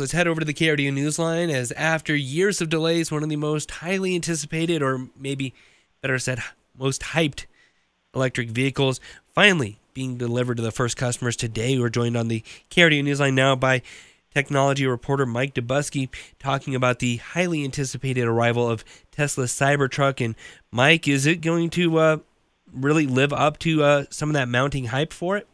Let's head over to the KRDO Newsline, as after years of delays, one of the most highly anticipated, or maybe better said, most hyped electric vehicles finally being delivered to the first customers today. We're joined on the KRDO Newsline now by technology reporter Mike Dobuski, talking about the highly anticipated arrival of Tesla's Cybertruck. And Mike, is it going to really live up to some of that mounting hype for it?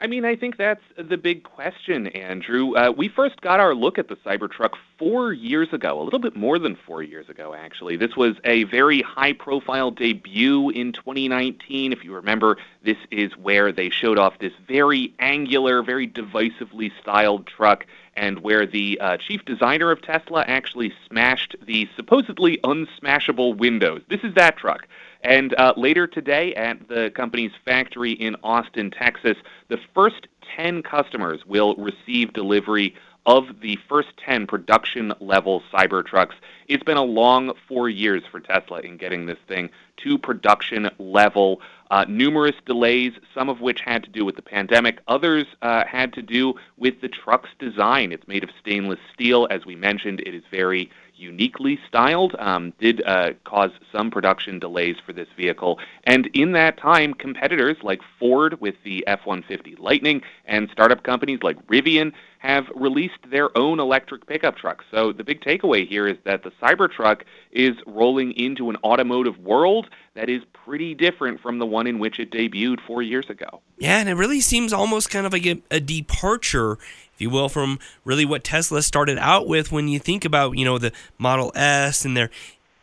I mean, I think that's the big question, Andrew. We first got our look at the Cybertruck 4 years ago, a little bit more than 4 years ago, actually. This was a very high-profile debut in 2019. If you remember, this is where they showed off this very angular, very divisively styled truck, and where the chief designer of Tesla actually smashed the supposedly unsmashable windows. This is that truck. And later today at the company's factory in Austin, Texas, the first 10 customers will receive delivery of the first 10 production-level Cybertrucks. It's been a long 4 years for Tesla in getting this thing to production level. Numerous delays, some of which had to do with the pandemic. Others had to do with the truck's design. It's made of stainless steel. As we mentioned, it is very uniquely styled, did cause some production delays for this vehicle. And in that time, competitors like Ford with the F-150 Lightning and startup companies like Rivian have released their own electric pickup trucks. So the big takeaway here is that the Cybertruck is rolling into an automotive world that is pretty different from the one in which it debuted 4 years ago. Yeah, and it really seems almost kind of like a departure, if you will, from really what Tesla started out with when you think about, you know, the Model S and their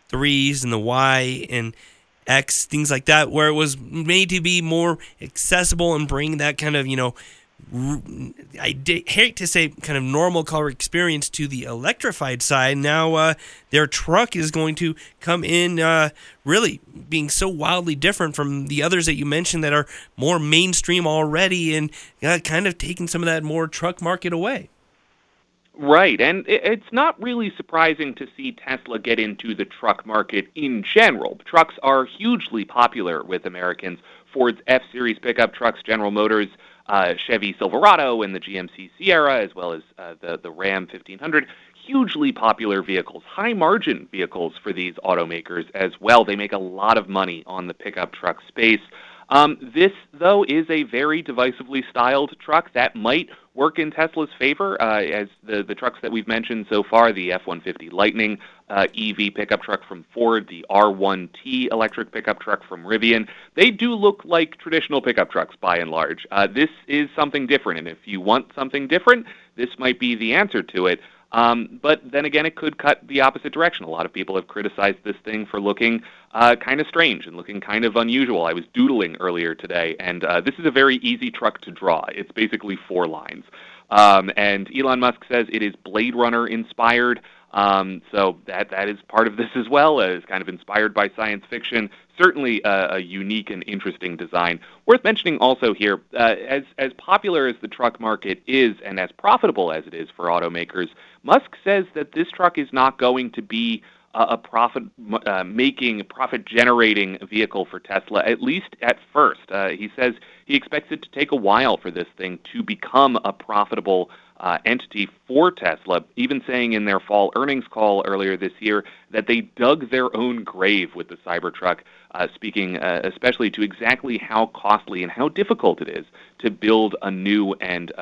3s and the Y and X, things like that, where it was made to be more accessible and bring that kind of, you know, I hate to say kind of normal car experience to the electrified side. Now their truck is going to come in really being so wildly different from the others that you mentioned that are more mainstream already, and kind of taking some of that more truck market away. Right, and it's not really surprising to see Tesla get into the truck market in general. Trucks are hugely popular with Americans. Ford's F-Series pickup trucks, General Motors, Chevy Silverado and the GMC Sierra, as well as the Ram 1500, hugely popular vehicles, high-margin vehicles for these automakers as well. They make a lot of money on the pickup truck space. This, though, is a very divisively styled truck that might work in Tesla's favor, as the trucks that we've mentioned so far, the F-150 Lightning EV pickup truck from Ford, the R1T electric pickup truck from Rivian, they do look like traditional pickup trucks by and large. This is something different, and if you want something different, this might be the answer to it. But then again, it could cut the opposite direction. A lot of people have criticized this thing for looking kind of strange and looking kind of unusual. I was doodling earlier today, and this is a very easy truck to draw. It's basically four lines. And Elon Musk says it is Blade Runner inspired. So that is part of this as well, as kind of inspired by science fiction. Certainly a unique and interesting design. Worth mentioning also here, as popular as the truck market is and as profitable as it is for automakers, Musk says that this truck is not going to be a profit-making, profit-generating vehicle for Tesla, at least at first. He says he expects it to take a while for this thing to become a profitable entity for Tesla, even saying in their fall earnings call earlier this year that they dug their own grave with the Cybertruck, speaking especially to exactly how costly and how difficult it is to build a new and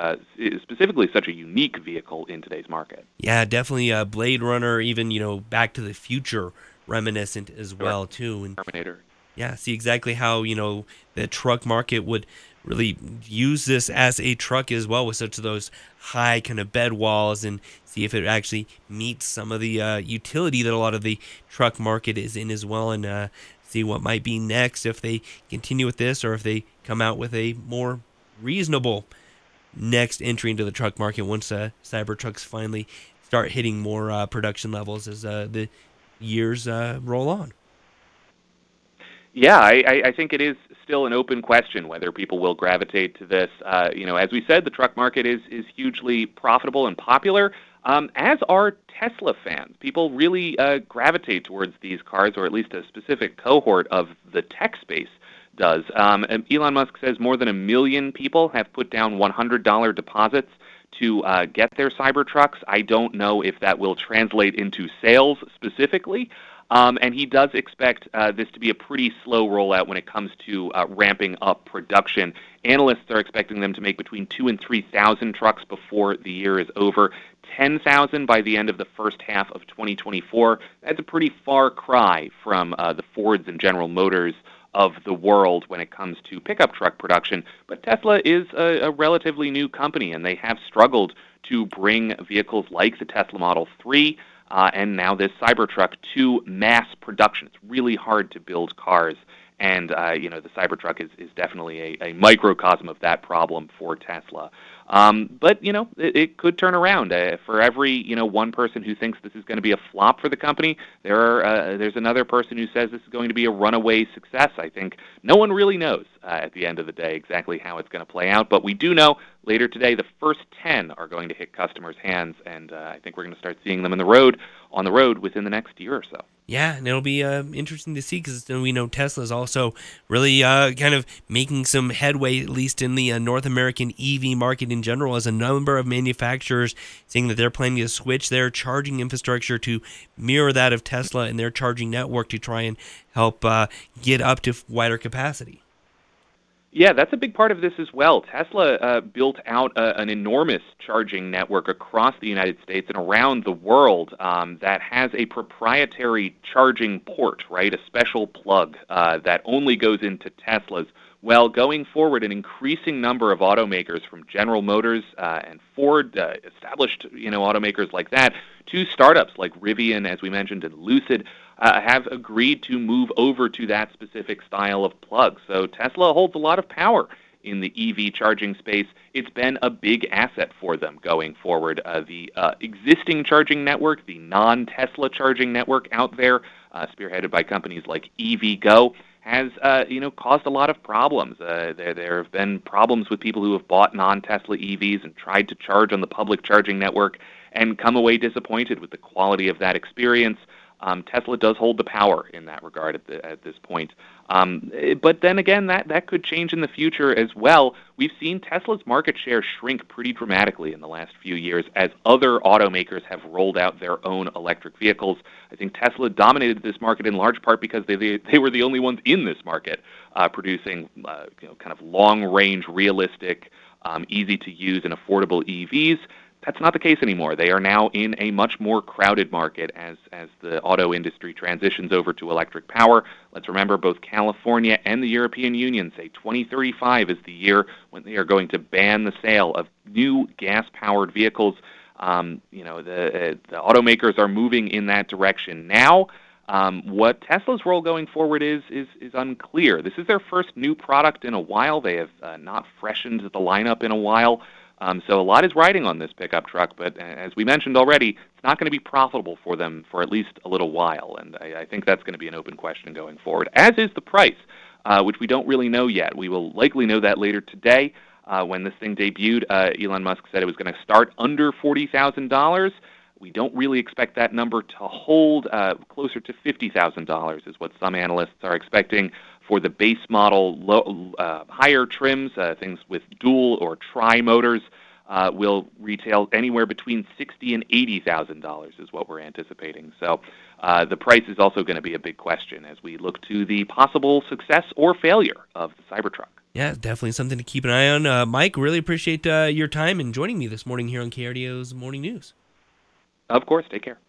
specifically such a unique vehicle in today's market. Yeah, definitely Blade Runner, even, you know, Back to the Future reminiscent as well, too. And Terminator. Yeah, see exactly how, you know, the truck market would really use this as a truck as well, with such those high kind of bed walls, and see if it actually meets some of the utility that a lot of the truck market is in as well, and see what might be next if they continue with this or if they come out with a more reasonable next entry into the truck market once Cybertrucks finally start hitting more production levels as the years roll on. Yeah, I think it is still an open question whether people will gravitate to this. You know, as we said, the truck market is hugely profitable and popular, as are Tesla fans. People really gravitate towards these cars, or at least a specific cohort of the tech space does. Elon Musk says more than 1 million people have put down $100 deposits to get their Cybertrucks. I don't know if that will translate into sales specifically. And he does expect this to be a pretty slow rollout when it comes to ramping up production. Analysts are expecting them to make between 2,000 and 3,000 trucks before the year is over, 10,000 by the end of the first half of 2024. That's a pretty far cry from the Fords and General Motors of the world when it comes to pickup truck production. But Tesla is a relatively new company, and they have struggled to bring vehicles like the Tesla Model 3 and now this Cybertruck to mass production. It's really hard to build cars, and the Cybertruck is definitely a microcosm of that problem for Tesla. But it could turn around. For every one person who thinks this is going to be a flop for the company, there's another person who says this is going to be a runaway success. I think no one really knows at the end of the day exactly how it's going to play out. But we do know later today the first 10 are going to hit customers' hands, and I think we're going to start seeing them on the road within the next year or so. Yeah, and it'll be interesting to see, because we know Tesla's also really kind of making some headway, at least in the North American EV market in general, as a number of manufacturers saying that they're planning to switch their charging infrastructure to mirror that of Tesla and their charging network to try and help get up to wider capacity. Yeah, that's a big part of this as well. Tesla built out an enormous charging network across the United States and around the world that has a proprietary charging port, right? A special plug that only goes into Teslas. Well, going forward, an increasing number of automakers, from General Motors and Ford, established automakers like that, to startups like Rivian, as we mentioned, and Lucid, have agreed to move over to that specific style of plug. So Tesla holds a lot of power in the EV charging space. It's been a big asset for them going forward. The existing charging network, the non-Tesla charging network out there, spearheaded by companies like EVgo, has caused a lot of problems. There have been problems with people who have bought non-Tesla EVs and tried to charge on the public charging network and come away disappointed with the quality of that experience. Tesla does hold the power in that regard at this point. But then again, that could change in the future as well. We've seen Tesla's market share shrink pretty dramatically in the last few years as other automakers have rolled out their own electric vehicles. I think Tesla dominated this market in large part because they were the only ones in this market producing kind of long-range, realistic, easy-to-use and affordable EVs. That's not the case anymore. They are now in a much more crowded market as the auto industry transitions over to electric power. Let's remember, both California and the European Union say 2035 is the year when they are going to ban the sale of new gas-powered vehicles. The automakers are moving in that direction now. What Tesla's role going forward is unclear. This is their first new product in a while. They have not freshened the lineup in a while. So a lot is riding on this pickup truck, but as we mentioned already, it's not going to be profitable for them for at least a little while, and I think that's going to be an open question going forward, as is the price, which we don't really know yet. We will likely know that later today. When this thing debuted, Elon Musk said it was going to start under $40,000. We don't really expect that number to hold. Closer to $50,000 is what some analysts are expecting for the base model. Higher trims, things with dual or tri motors, will retail anywhere between $60,000 and $80,000 is what we're anticipating. So the price is also going to be a big question as we look to the possible success or failure of the Cybertruck. Yeah, definitely something to keep an eye on. Mike, really appreciate your time and joining me this morning here on KRDO's Morning News. Of course. Take care.